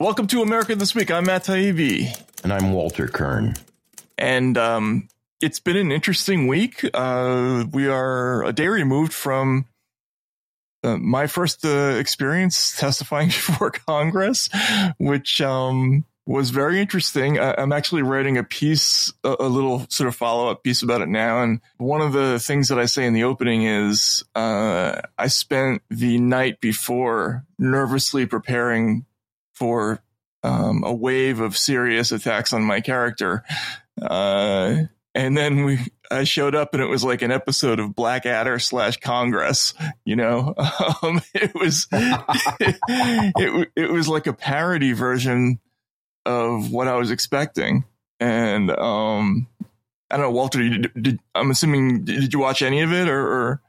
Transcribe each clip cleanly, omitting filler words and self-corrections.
Welcome to America This Week. I'm Matt Taibbi. And I'm Walter Kirn. And it's been an interesting week. We are a day removed from my first experience testifying before Congress, which was very interesting. I'm actually writing a piece, a little sort of follow-up piece about it now. And one of the things that I say in the opening is I spent the night before nervously preparing for a wave of serious attacks on my character. And then I showed up and it was like an episode of Black Adder / Congress. You know, it was like a parody version of what I was expecting. And I don't know, Walter, I'm assuming, did you watch any of it or?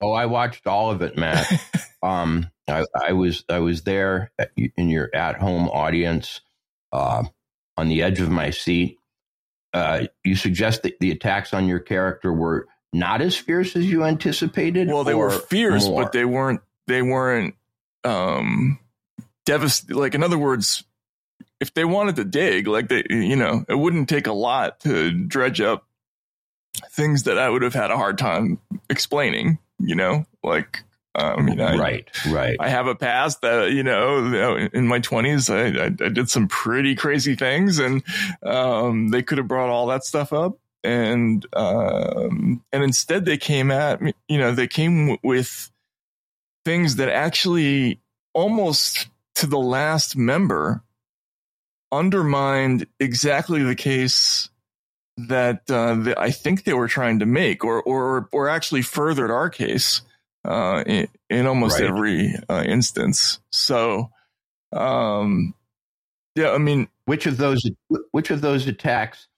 Oh, I watched all of it, Matt. I was there in your at-home audience, on the edge of my seat. You suggest that the attacks on your character were not as fierce as you anticipated. Well, they were fierce, more. But they weren't devastating. Like, in other words, if they wanted to dig, like it wouldn't take a lot to dredge up things that I would have had a hard time explaining. You know, like right. I have a past that, you know, in my 20s, I did some pretty crazy things, and they could have brought all that stuff up, and instead they came at me. You know, they came with things that actually almost to the last member undermined exactly the case that I think they were trying to make, or actually furthered our case in almost every instance. So, yeah, I mean, which of those attacks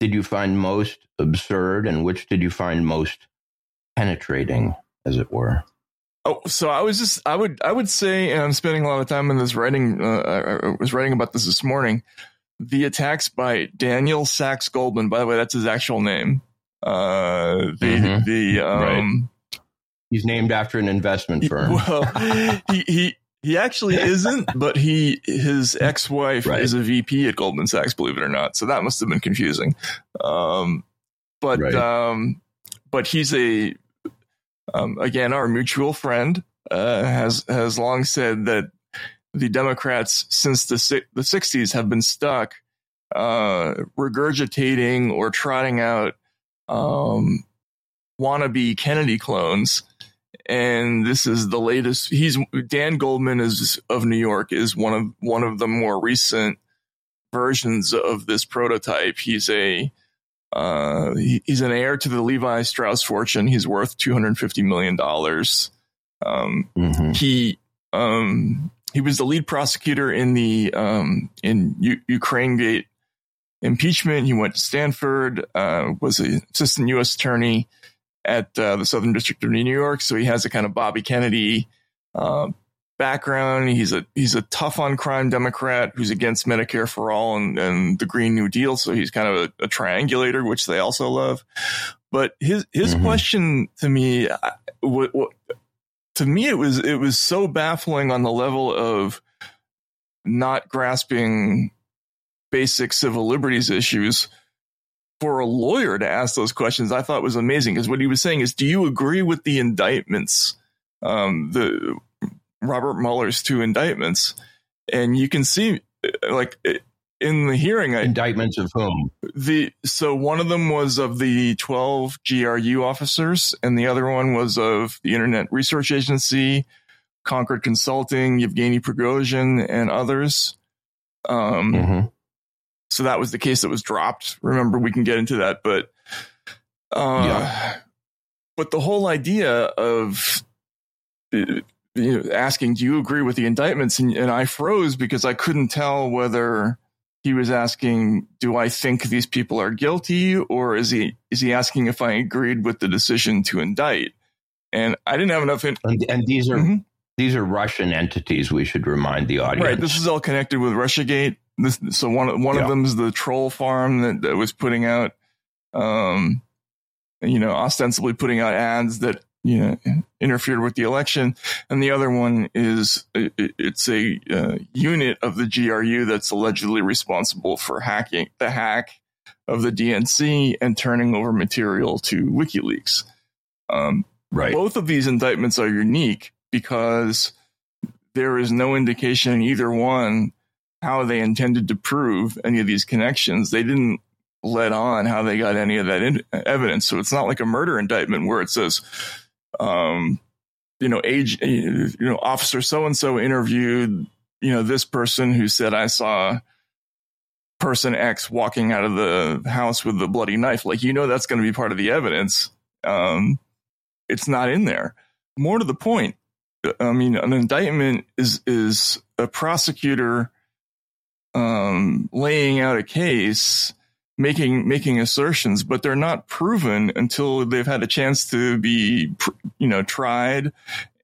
did you find most absurd, and which did you find most penetrating, as it were? Oh, so I would say, and I'm spending a lot of time in this writing. I was writing about this morning. The attacks by Daniel Sachs Goldman. By the way, that's his actual name. He's named after an investment firm. Well, he actually isn't, but his ex-wife is a VP at Goldman Sachs, believe it or not. So that must have been confusing. But he's a. Again, our mutual friend has long said that the Democrats since the 60s have been stuck regurgitating or trotting out wannabe Kennedy clones. And this is the latest. Dan Goldman is of New York, is one of the more recent versions of this prototype. He's an heir to the Levi Strauss fortune. He's worth $250 million. He was the lead prosecutor in the Ukrainegate impeachment. He went to Stanford, was an assistant U.S. attorney at the Southern District of New York. So he has a kind of Bobby Kennedy background. He's a tough on crime Democrat who's against Medicare for All and the Green New Deal. So he's kind of a triangulator, which they also love. But his question to me, it was so baffling on the level of not grasping basic civil liberties issues. For a lawyer to ask those questions, I thought was amazing, because what he was saying is, do you agree with the indictments? The Robert Mueller's two indictments, and you can see, like, in the hearing, indictments of whom? So one of them was of the 12 GRU officers, and the other one was of the Internet Research Agency, Concord Consulting, Yevgeny Prigozhin, and others. So that was the case that was dropped. Remember, we can get into that, but the whole idea of asking, do you agree with the indictments? And I froze, because I couldn't tell whether he was asking, do I think these people are guilty, or is he asking if I agreed with the decision to indict? And I didn't have enough. And these are Russian entities. We should remind the audience. Right. This is all connected with Russiagate. So one of them is the troll farm that was putting out, ostensibly putting out ads that interfered with the election. And the other one is it's a unit of the GRU that's allegedly responsible for hacking the hack of the DNC and turning over material to WikiLeaks. Right. Both of these indictments are unique because there is no indication in either one how they intended to prove any of these connections. They didn't let on how they got any of that evidence. So it's not like a murder indictment where it says, officer so-and-so interviewed, this person who said, I saw person X walking out of the house with the bloody knife. Like, that's going to be part of the evidence. It's not in there. More to the point, an indictment is a prosecutor laying out a case, making assertions, but they're not proven until they've had a chance to be, tried,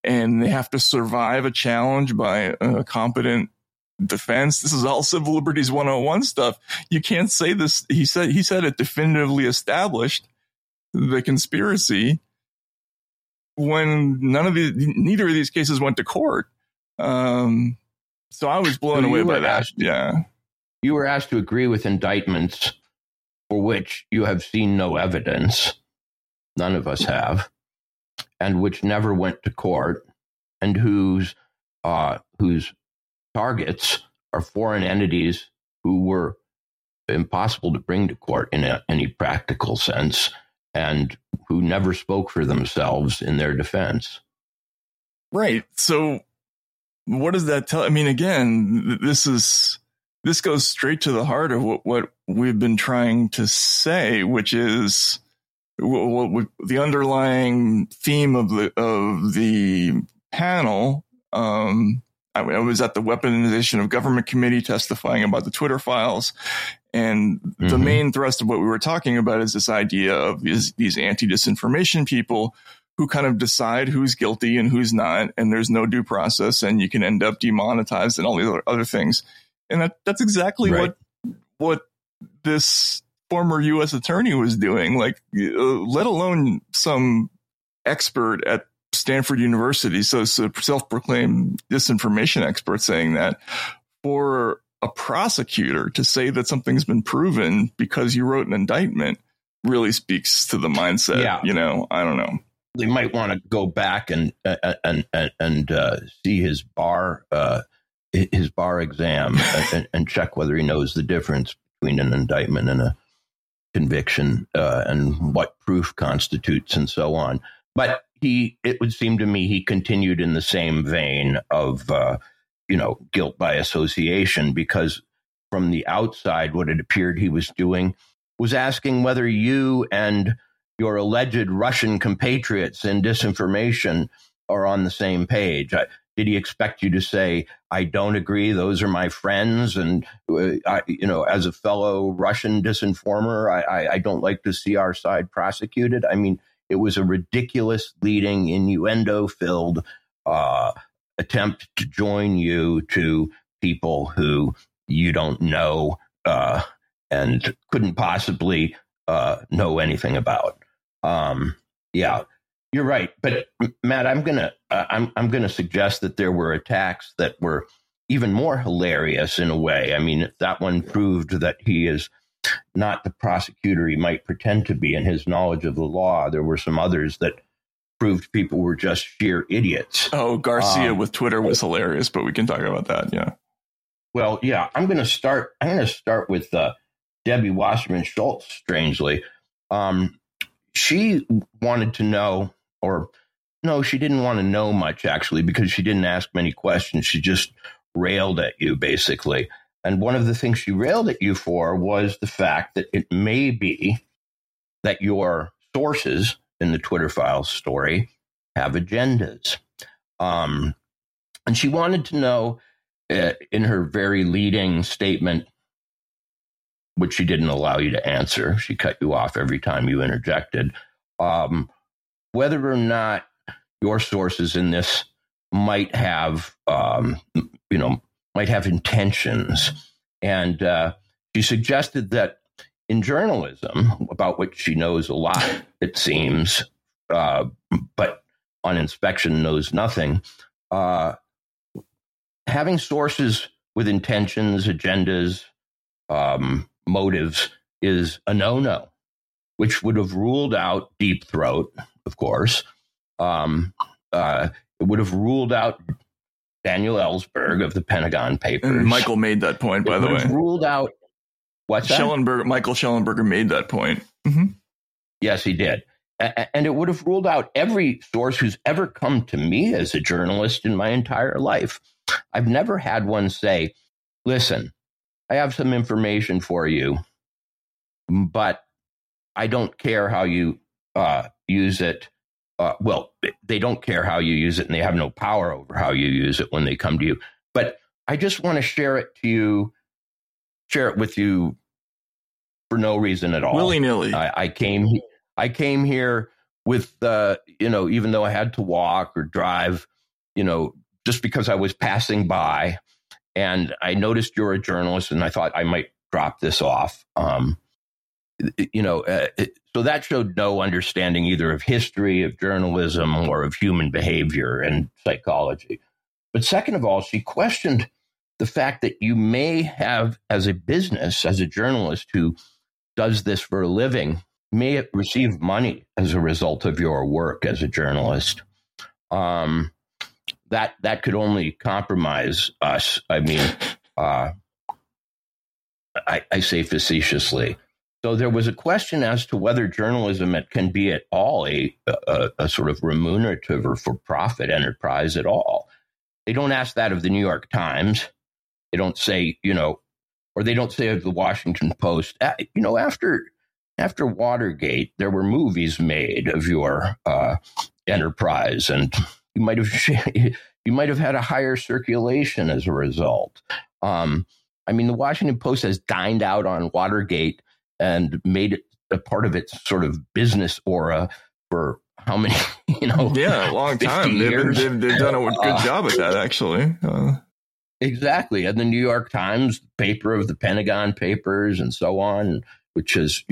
and they have to survive a challenge by a competent defense. This is all civil liberties 101 stuff. You can't say this. He said it definitively established the conspiracy when neither of these cases went to court. So I was blown away by that. You were asked to agree with indictments for which you have seen no evidence, none of us have, and which never went to court, and whose targets are foreign entities who were impossible to bring to court in any practical sense, and who never spoke for themselves in their defense. Right. So what does that tell? I mean, again, this goes straight to the heart of what we've been trying to say, which is what the underlying theme of the panel. I was at the Weaponization of Government Committee testifying about the Twitter files. And the main thrust of what we were talking about is this idea of these anti-disinformation people who kind of decide who's guilty and who's not. And there's no due process, and you can end up demonetized and all these other things. And that's exactly right. what this former U.S. attorney was doing, like, let alone some expert at Stanford University, so self-proclaimed disinformation expert saying that. For a prosecutor to say that something's been proven because you wrote an indictment really speaks to the mindset. Yeah. I don't know. They might want to go back and see his bar exam and check whether he knows the difference between an indictment and a conviction and what proof constitutes and so on. But it would seem to me he continued in the same vein of, guilt by association, because from the outside, what it appeared he was doing was asking whether you and your alleged Russian compatriots in disinformation are on the same page. Did he expect you to say, I don't agree, those are my friends, and, as a fellow Russian disinformer, I don't like to see our side prosecuted? I mean, it was a ridiculous, leading, innuendo-filled attempt to join you to people who you don't know and couldn't possibly know anything about. You're right, but Matt, I'm gonna suggest that there were attacks that were even more hilarious in a way. I mean, that one proved that he is not the prosecutor he might pretend to be in his knowledge of the law. There were some others that proved people were just sheer idiots. Oh, Garcia with Twitter was hilarious, but we can talk about that. Yeah. Well, yeah, I'm gonna start with Debbie Wasserman Schultz. Strangely, she wanted to know. Or no, she didn't want to know much, actually, because she didn't ask many questions. She just railed at you, basically. And one of the things she railed at you for was the fact that it may be that your sources in the Twitter files story have agendas. And she wanted to know, in her very leading statement, which she didn't allow you to answer, she cut you off every time you interjected, whether or not your sources in this might have, intentions. And she suggested that in journalism, about which she knows a lot, it seems, but on inspection knows nothing. Having sources with intentions, agendas, motives is a no-no, which would have ruled out Deep Throat, of course. It would have ruled out Daniel Ellsberg of the Pentagon Papers. And Michael made that point, by the way. It would have ruled out what's that? Michael Shellenberger made that point. Mm-hmm. Yes, he did. And it would have ruled out every source who's ever come to me as a journalist in my entire life. I've never had one say, listen, I have some information for you, but I don't care how you use it. Well, they don't care how you use it, and they have no power over how you use it when they come to you. But I just want to share it with you for no reason at all. Willy-nilly. I came here with, even though I had to walk or drive, just because I was passing by, and I noticed you're a journalist, and I thought I might drop this off. So that showed no understanding either of history, of journalism, or of human behavior and psychology. But second of all, she questioned the fact that you may have, as a business, as a journalist who does this for a living, may receive money as a result of your work as a journalist. That could only compromise us. I mean, I say facetiously. So there was a question as to whether journalism can be at all a sort of remunerative or for-profit enterprise at all. They don't ask that of the New York Times. They don't say, or they don't say of the Washington Post. After Watergate, there were movies made of your enterprise, and you might have had a higher circulation as a result. The Washington Post has dined out on Watergate and made it a part of its sort of business aura for how many, a long time. They've done a good job at that, actually. Exactly. And the New York Times, paper of the Pentagon Papers and so on, which has,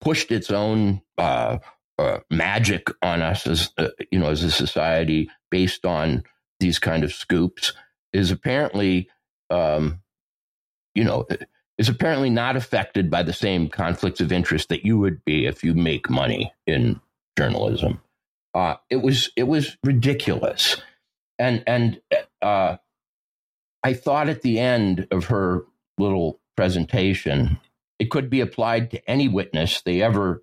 pushed its own magic on us as, as a society based on these kind of scoops, is apparently, is apparently not affected by the same conflicts of interest that you would be if you make money in journalism. It was ridiculous. And I thought at the end of her little presentation, it could be applied to any witness they ever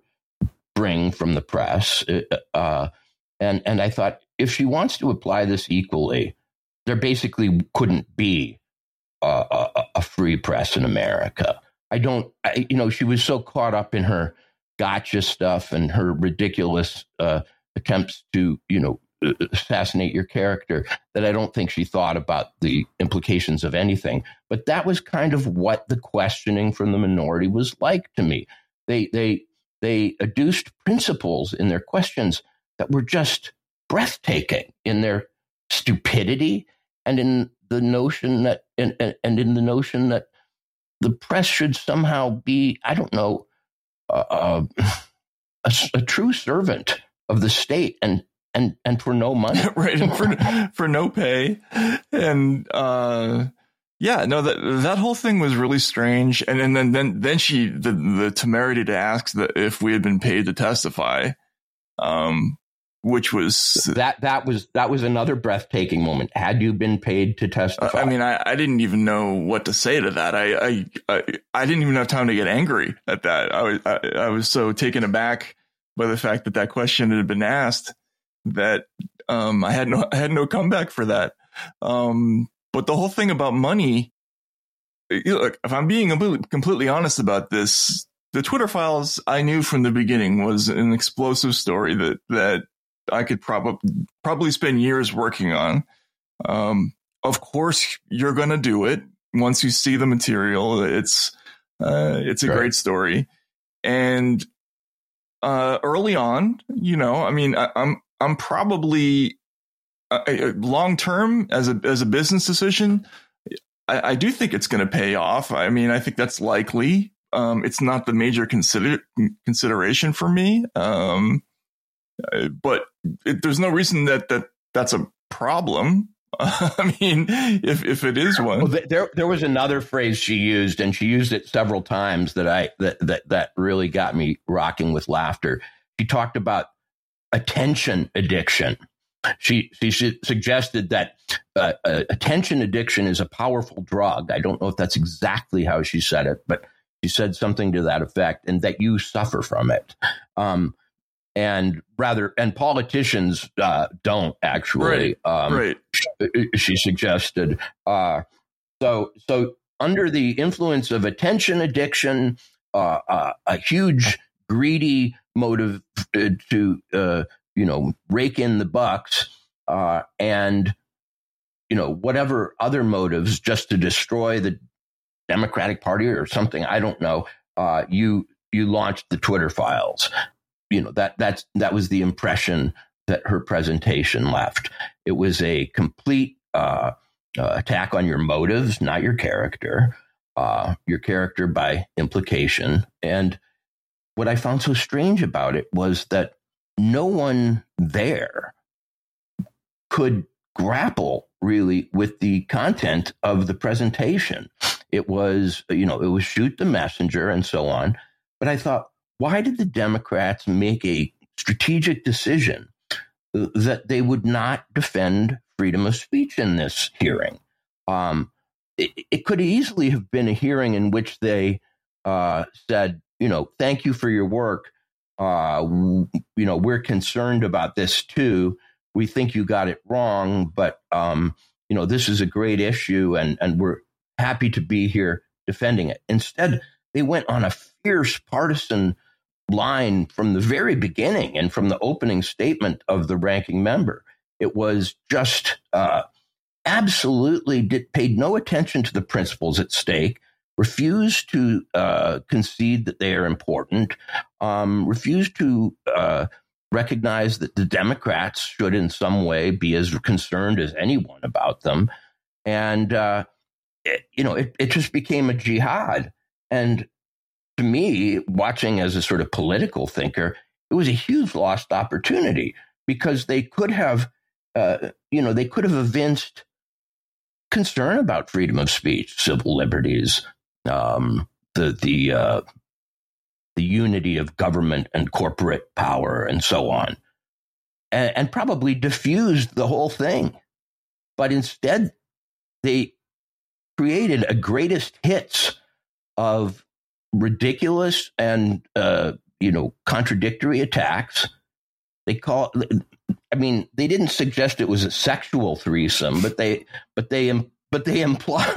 bring from the press. And I thought, if she wants to apply this equally, there basically couldn't be a free press in America. She was so caught up in her gotcha stuff and her ridiculous attempts to, assassinate your character, that I don't think she thought about the implications of anything. But that was kind of what the questioning from the minority was like to me. They adduced principles in their questions that were just breathtaking in their stupidity and in the notion that the press should somehow be, a true servant of the state and for no money, right? And for no pay. And that whole thing was really strange. And then she, the temerity to ask that if we had been paid to testify, which was that was another breathtaking moment. Had you been paid to testify? I didn't even know what to say to that. I didn't even have time to get angry at that. I was so taken aback by the fact that question had been asked that I had no comeback for that. But the whole thing about money, look, if I'm being completely honest about this, the Twitter files, I knew from the beginning, was an explosive story that I could probably spend years working on. Of course, you're going to do it once you see the material. It's a great story. And early on, I'm probably long term as a business decision, I do think it's going to pay off. I think that's likely. It's not the major consideration for me. But there's no reason that's a problem. I mean, if it is one. Well, there was another phrase she used, and she used it several times that really got me rocking with laughter. She talked about attention addiction. She suggested that attention addiction is a powerful drug. I don't know if that's exactly how she said it, but she said something to that effect, and that you suffer from it. And politicians don't actually. Right. She suggested. So under the influence of attention addiction, a huge greedy motive to rake in the bucks, and whatever other motives, just to destroy the Democratic Party or something. I don't know. You launched the Twitter files. That was the impression that her presentation left. It was a complete attack on your motives, not your character, your character by implication. And what I found so strange about it was that no one there could grapple really with the content of the presentation. It was, shoot the messenger and so on. But I thought, why did the Democrats make a strategic decision that they would not defend freedom of speech in this hearing? It could easily have been a hearing in which they said, thank you for your work. We're concerned about this, too. We think you got it wrong. But, this is a great issue, and we're happy to be here defending it. Instead, they went on a fierce partisan line from the very beginning and from the opening statement of the ranking member. It was just absolutely paid no attention to the principles at stake, refused to concede that they are important, refused to recognize that the Democrats should in some way be as concerned as anyone about them. And, it just became a jihad. And to me, watching as a sort of political thinker, it was a huge lost opportunity, because they could have, evinced concern about freedom of speech, civil liberties, the unity of government and corporate power, and so on, and probably diffused the whole thing. But instead, they created a greatest hits of ridiculous and contradictory attacks. They didn't suggest it was a sexual threesome, but they imply.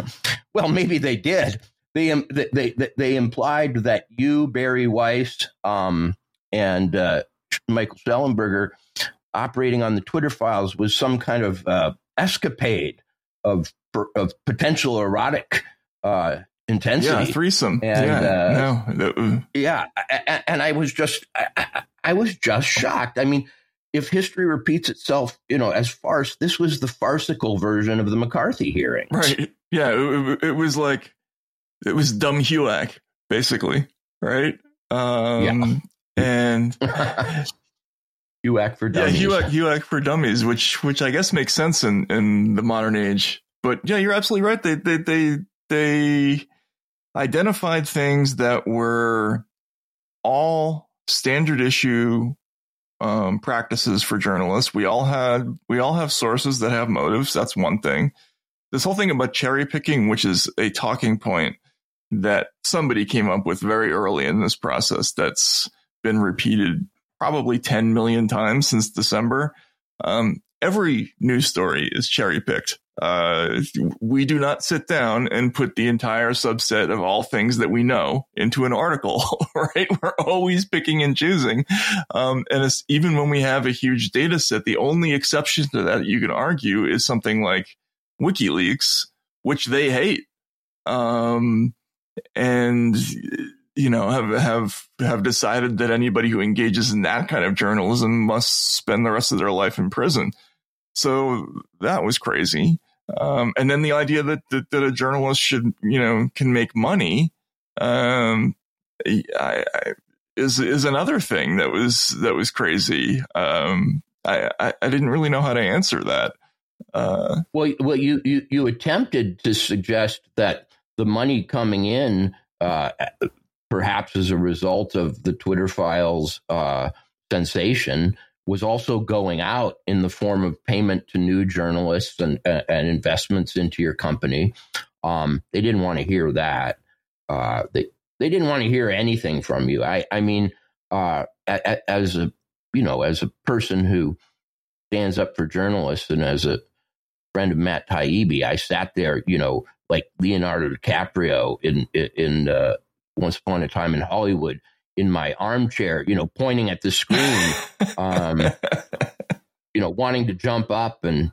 Well, maybe they did. They implied that you, Bari Weiss, and Michael Shellenberger, operating on the Twitter files, was some kind of escapade of potential erotic intensity. Yeah, threesome. And, and I was just shocked. I mean, if history repeats itself, as farce, this was the farcical version of the McCarthy hearing. Right. Yeah. It was like, it was dumb HUAC, basically. Right. And HUAC for dummies. Yeah, HUAC for dummies, which I guess makes sense in the modern age. But yeah, you're absolutely right. They identified things that were all standard issue practices for journalists. We all have sources that have motives. That's one thing. This whole thing about cherry picking, which is a talking point that somebody came up with very early in this process, that's been repeated probably 10 million times since December. Every news story is cherry picked. We do not sit down and put the entire subset of all things that we know into an article, right? We're always picking and choosing. And it's, even when we have a huge data set, the only exception to that you can argue is something like WikiLeaks, which they hate. Have decided that anybody who engages in that kind of journalism must spend the rest of their life in prison. So that was crazy. And then the idea that a journalist should, can make money. is another thing that was crazy. I didn't really know how to answer that. Well, you attempted to suggest that the money coming in, perhaps as a result of the Twitter files sensation, was also going out in the form of payment to new journalists and investments into your company. They didn't want to hear that. They didn't want to hear anything from you. I mean, as a person who stands up for journalists and as a friend of Matt Taibbi, I sat there, like Leonardo DiCaprio in Once Upon a Time in Hollywood, in my armchair, pointing at the screen, wanting to jump up and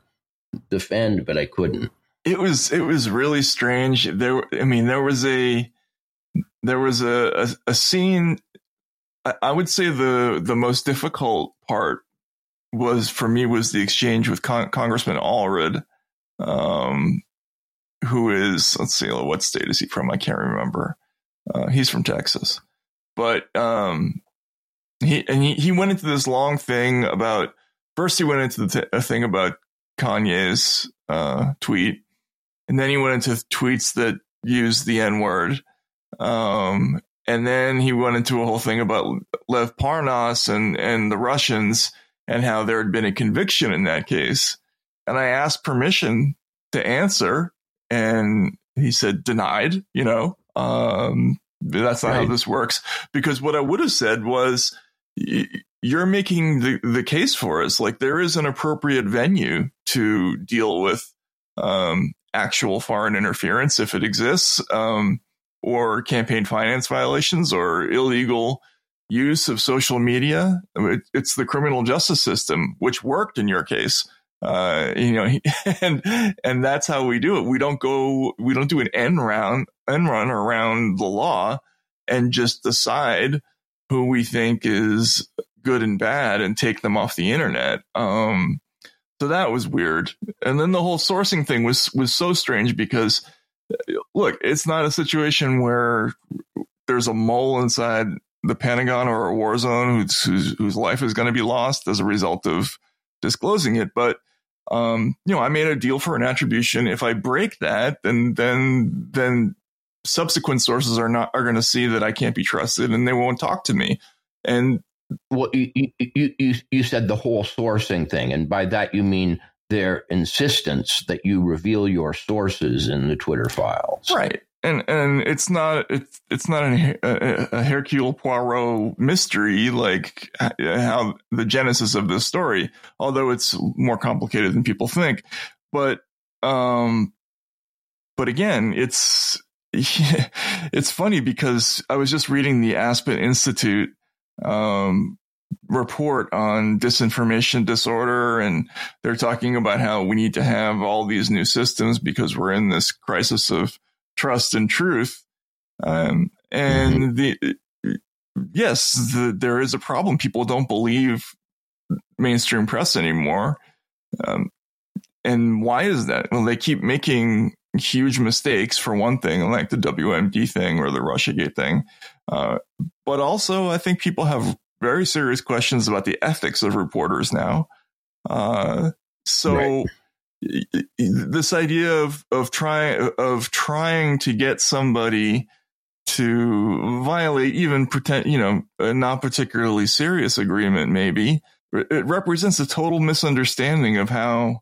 defend, but I couldn't. It was really strange. There was a scene. I would say the most difficult part was for me the exchange with Congressman Allred, who is, let's see, what state is he from? I can't remember. He's from Texas, but he went into this long thing about, first he went into a thing about Kanye's tweet, and then he went into tweets that used the N-word, and then he went into a whole thing about Lev Parnas and the Russians and how there had been a conviction in that case. And I asked permission to answer, and he said denied. That's not right. How this works, because what I would have said was, you're making the case for us. Like, there is an appropriate venue to deal with actual foreign interference, if it exists, or campaign finance violations or illegal use of social media. It's the criminal justice system, which worked in your case. And that's how we do it. We don't do an end run around the law and just decide who we think is good and bad and take them off the internet. So that was weird. And then the whole sourcing thing was so strange, because look, it's not a situation where there's a mole inside the Pentagon or a war zone whose life is going to be lost as a result of disclosing it. But, I made a deal for an attribution. If I break that, then subsequent sources are going to see that I can't be trusted, and they won't talk to me. And well, you said the whole sourcing thing. And by that, you mean their insistence that you reveal your sources in the Twitter files. Right. And it's not a Hercule Poirot mystery, like how the genesis of this story, although it's more complicated than people think. But again, it's funny, because I was just reading the Aspen Institute report on disinformation disorder, and they're talking about how we need to have all these new systems because we're in this crisis of trust and truth. There is a problem. People don't believe mainstream press anymore. And why is that? Well, they keep making huge mistakes, for one thing, like the WMD thing or the Russiagate thing. But also, I think people have very serious questions about the ethics of reporters now. Right. This idea of trying to get somebody to violate even pretend, a not particularly serious agreement, maybe it represents a total misunderstanding of how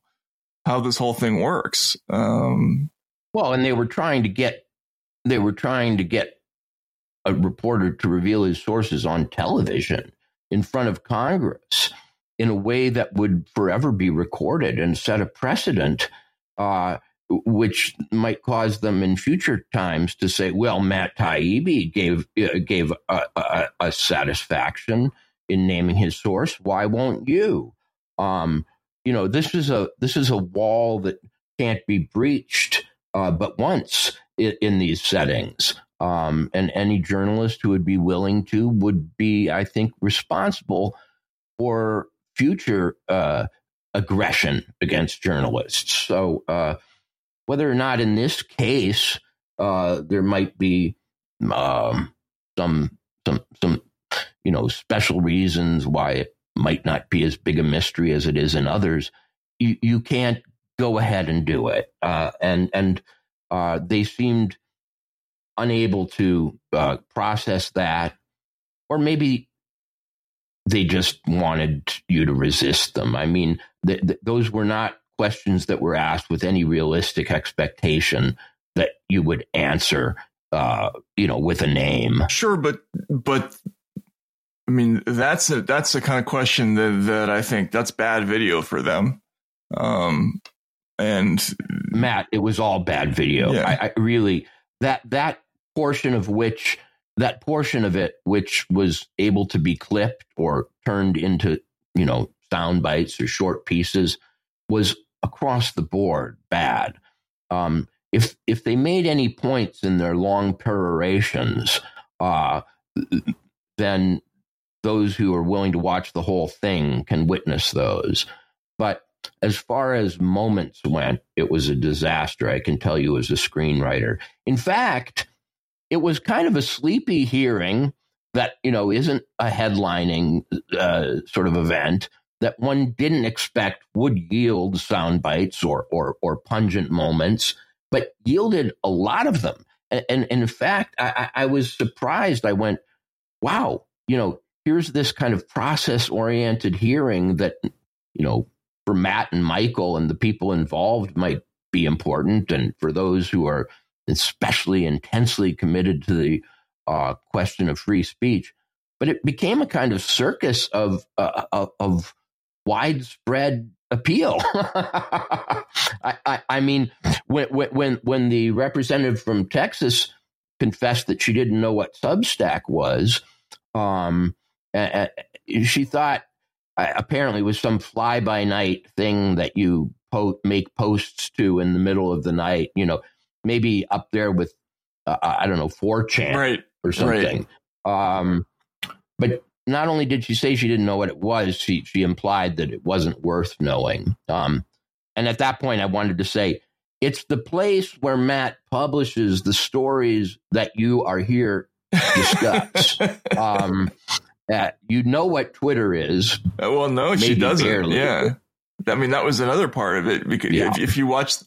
this whole thing works. And they were trying to get a reporter to reveal his sources on television in front of Congress, in a way that would forever be recorded and set a precedent, which might cause them in future times to say, well, Matt Taibbi gave a satisfaction in naming his source. Why won't you? This is a wall that can't be breached but once in these settings. And any journalist who would be willing to would be, I think, responsible for future aggression against journalists. So whether or not in this case there might be some you know, special reasons why it might not be as big a mystery as it is in others, you can't go ahead and do it. And they seemed unable to process that, or maybe they just wanted you to resist them. I mean, those were not questions that were asked with any realistic expectation that you would answer, with a name. Sure, but I mean, that's the kind of question that I think that's bad video for them. And Matt, it was all bad video. Yeah. I really that portion of it, which was able to be clipped or turned into, sound bites or short pieces, was across the board bad. If they made any points in their long perorations, then those who are willing to watch the whole thing can witness those. But as far as moments went, it was a disaster, I can tell you as a screenwriter. In fact, it was kind of a sleepy hearing that, isn't a headlining sort of event that one didn't expect would yield sound bites or pungent moments, but yielded a lot of them. And in fact, I was surprised. I went, wow, here's this kind of process-oriented hearing that, for Matt and Michael and the people involved might be important. And for those who are especially intensely committed to the question of free speech, but it became a kind of circus of widespread appeal. I mean, when the representative from Texas confessed that she didn't know what Substack was, she thought apparently was some fly by night thing that you make posts to in the middle of the night. Maybe up there with, 4chan, right, or something. Right. But not only did she say she didn't know what it was, she implied that it wasn't worth knowing. And at that point, I wanted to say, it's the place where Matt publishes the stories that you are here to discuss. You know what Twitter is. Well, no, she doesn't. Barely. Yeah. I mean, that was another part of it, because if you watch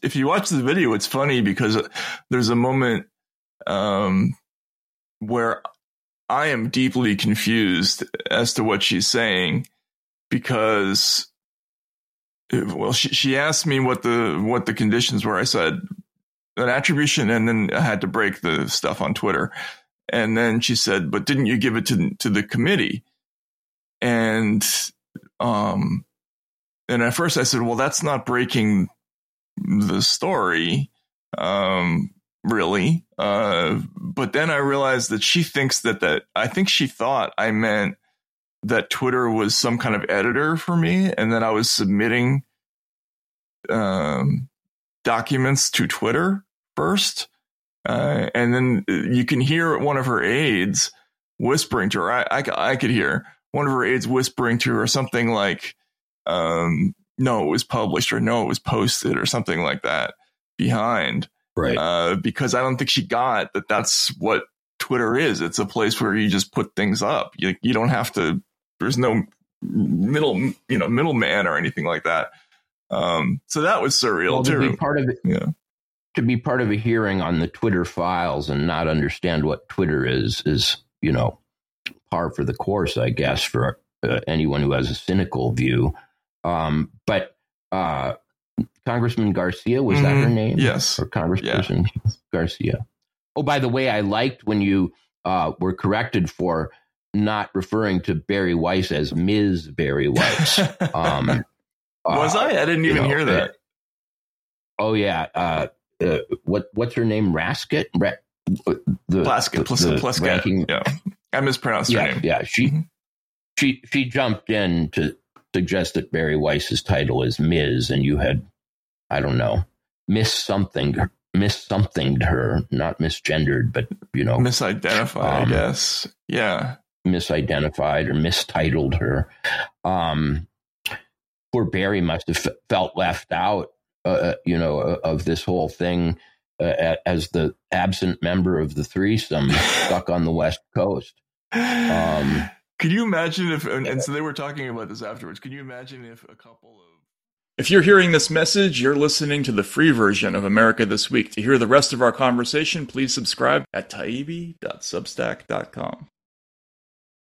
the video, it's funny because there's a moment where I am deeply confused as to what she's saying, because she asked me what the conditions were. I said an attribution, and then I had to break the stuff on Twitter. And then she said, "But didn't you give it to the committee?" And at first I said, well, that's not breaking the story, really. But then I realized that she thinks that I think she thought I meant that Twitter was some kind of editor for me, and that I was submitting documents to Twitter first. And then you can hear one of her aides whispering to her. I could hear one of her aides whispering to her something like, no, it was published, or no, it was posted, or something like that behind. Right. Because I don't think she got that. That's what Twitter is. It's a place where you just put things up. You don't have to, there's no middleman or anything like that. So that was surreal too. To be part of a hearing on the Twitter files and not understand what Twitter is, par for the course, I guess, for anyone who has a cynical view. But Congressman Garcia, was that her name? Yes. Or Congressperson Garcia. Oh, by the way, I liked when you were corrected for not referring to Bari Weiss as Ms. Bari Weiss. Was I? I didn't even hear that. What's her name? Rasket? Plaskett. Yeah. I mispronounced her name. Yeah, she jumped in to suggest that Bari Weiss's title is Ms., and you had, I don't know, missomethinged her, not misgendered, but misidentified, I guess. Yeah. Misidentified or mistitled her. Poor Bari must have felt left out, of this whole thing, as the absent member of the threesome stuck on the West Coast. Could you imagine if, and so they were talking about this afterwards, could you imagine if a couple of... If you're hearing this message, you're listening to the free version of America This Week. To hear the rest of our conversation, please subscribe at taibbi.substack.com.